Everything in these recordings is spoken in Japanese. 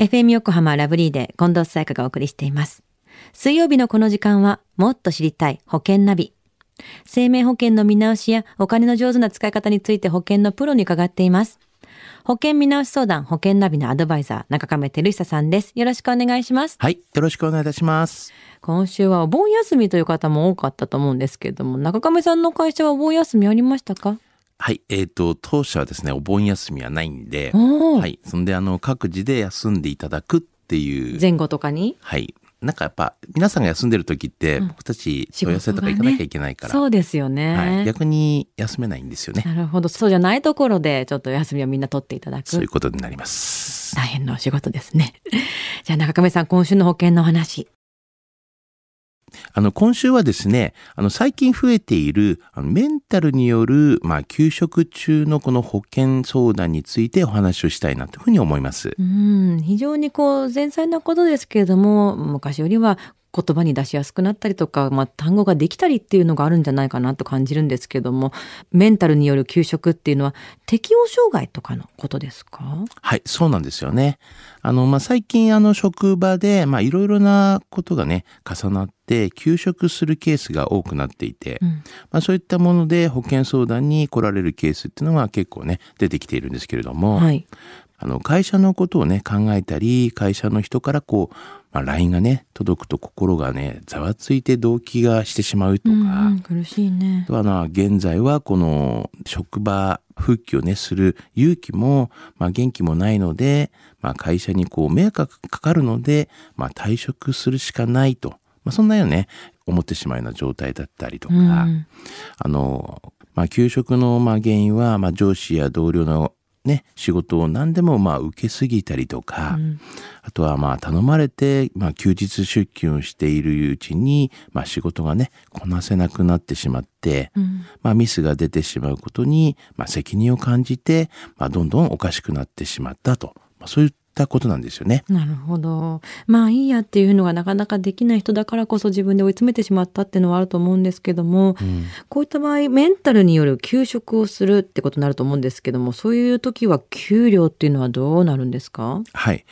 FM 横浜ラブリーで近藤紗友香がお送りしています。水曜日のこの時間はもっと知りたい保険ナビ。生命保険の見直しやお金の上手な使い方について保険のプロに伺っています。保険見直し相談保険ナビのアドバイザー中亀照久さんです。よろしくお願いします。はい、よろしくお願いいたします。今週はお盆休みという方も多かったと思うんですけれども、中亀さんの会社はお盆休みありましたか？はい、当社はですね、お盆休みはないんで、はい、そんで各自で休んでいただくっていう前後とかに、はい、なんかやっぱ皆さんが休んでる時って、僕たちお寄せとか行かなきゃいけないから、そうですよね、はい、逆に休めないんですよね。なるほど、そうじゃないところでちょっと休みをみんな取っていただく、そういうことになります。大変なお仕事ですね。じゃあ中亀さん、今週の保険の話。今週はですね、最近増えているメンタルによる、休職中のこの保険相談についてお話をしたいなというふうに思います。非常に繊細なことですけれども、昔よりは言葉に出しやすくなったりとか、単語ができたりっていうのがあるんじゃないかなと感じるんですけども、メンタルによる休職っていうのは適応障害とかのことですか？はい、そうなんですよね。最近職場でいろいろなことがね重なって休職するケースが多くなっていて、そういったもので保険相談に来られるケースっていうのが結構ね出てきているんですけれども、はい、会社のことをね考えたり、会社の人からLINE がね届くと心がねざわついて動悸がしてしまうとか、苦しいね。現在はこの職場復帰をねする勇気も、元気もないので、会社に迷惑かかるので、退職するしかないと、そんなようなね思ってしまうような状態だったりとか、休職の原因は、上司や同僚のね、仕事を何でも受けすぎたりとか、あとは頼まれて休日出勤をしているうちに仕事がねこなせなくなってしまって、ミスが出てしまうことに責任を感じてどんどんおかしくなってしまったと、そういったことなんですよね。なるほど。いいやっていうのがなかなかできない人だからこそ自分で追い詰めてしまったっていうのはあると思うんですけども、こういった場合メンタルによる休職をするってことになると思うんですけども、そういう時は給料っていうのはどうなるんですか？はい、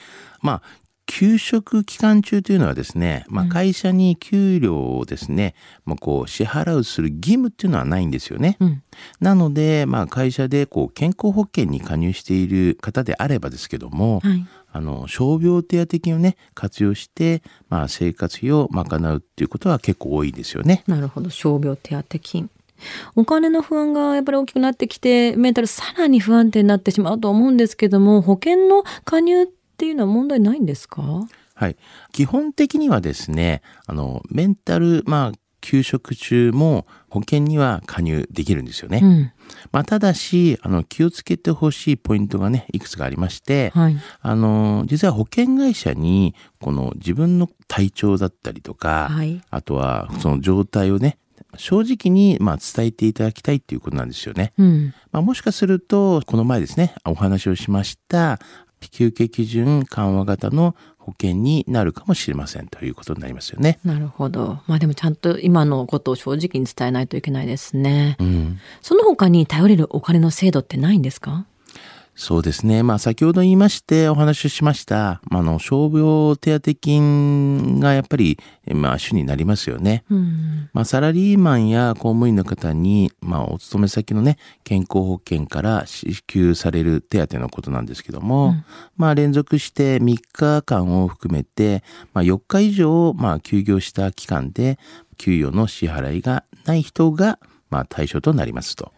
休職期間中というのはですね、会社に給料をですね、支払うする義務っていうのはないんですよね。なので、会社で健康保険に加入している方であればですけども、傷病手当金をね活用して、生活費を賄うっていうことは結構多いですよね。なるほど、傷病手当金。お金の不安がやっぱり大きくなってきて、メンタルさらに不安定になってしまうと思うんですけども、保険の加入っていうのは問題ないんですか？はい、基本的にはですね、メンタル、休職中も保険には加入できるんですよね。ただし気をつけてほしいポイントがねいくつかありまして、はい、実は保険会社にこの自分の体調だったりとか、あとはその状態をね正直に伝えていただきたいということなんですよね。もしかするとこの前ですねお話をしました休憩基準緩和型の保険になるかもしれませんということになりますよね。なるほど。でもちゃんと今のことを正直に伝えないといけないですね。その他に頼れるお金の制度ってないんですか？そうですね。先ほど言いましてお話ししました、傷病手当金がやっぱり、主になりますよね。サラリーマンや公務員の方に、お勤め先のね、健康保険から支給される手当のことなんですけども、連続して3日間を含めて、4日以上、休業した期間で給与の支払いがない人が、対象となりますと。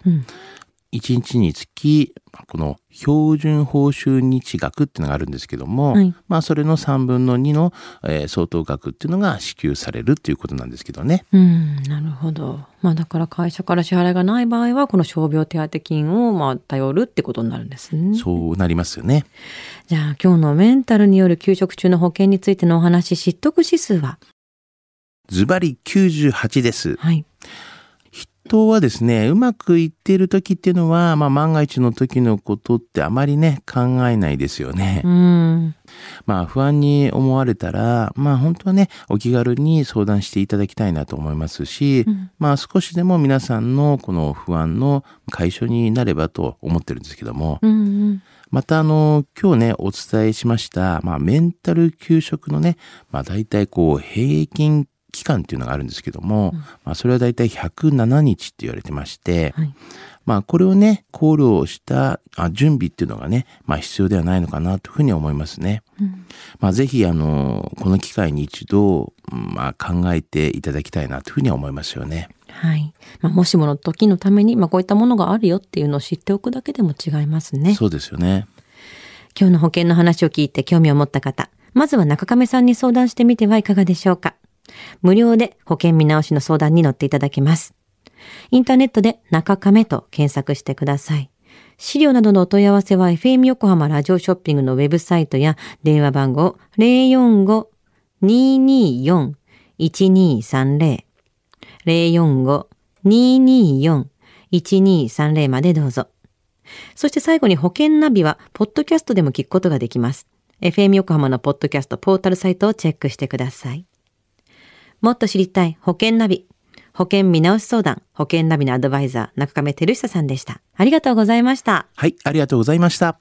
1日につきこの標準報酬日額っていうのがあるんですけども、それの3分の2の、相当額っていうのが支給されるっていうことなんですけどね。なるほど。だから会社から支払いがない場合はこの傷病手当金を頼るってことになるんですね。そうなりますよね。じゃあ今日のメンタルによる休職中の保険についてのお話、知得指数はズバリ98です。はい、人はですねうまくいっている時っていうのは、万が一の時のことってあまりね考えないですよね。不安に思われたら、本当はねお気軽に相談していただきたいなと思いますし、少しでも皆さんのこの不安の解消になればと思ってるんですけども、また今日ね、お伝えしました、メンタル休職のね、大体平均期間っていうのがあるんですけども、それは大体107日って言われてまして、はい、これをね、考慮した準備っていうのがね、必要ではないのかなというふうに思いますね。うん、ぜひ、この機会に一度、考えていただきたいなというふうには思いますよね。はい。もしもの時のために、こういったものがあるよっていうのを知っておくだけでも違いますね。そうですよね。今日の保険の話を聞いて興味を持った方、まずは中亀さんに相談してみてはいかがでしょうか。無料で保険見直しの相談に乗っていただけます。インターネットで中亀と検索してください。資料などのお問い合わせは FM 横浜ラジオショッピングのウェブサイトや電話番号 045-224-1230 045-224-1230 までどうぞ。そして最後に保険ナビはポッドキャストでも聞くことができます。FM 横浜のポッドキャストポータルサイトをチェックしてください。もっと知りたい保険ナビ、保険見直し相談、保険ナビのアドバイザー中亀照久さんでした。ありがとうございました。はい、ありがとうございました。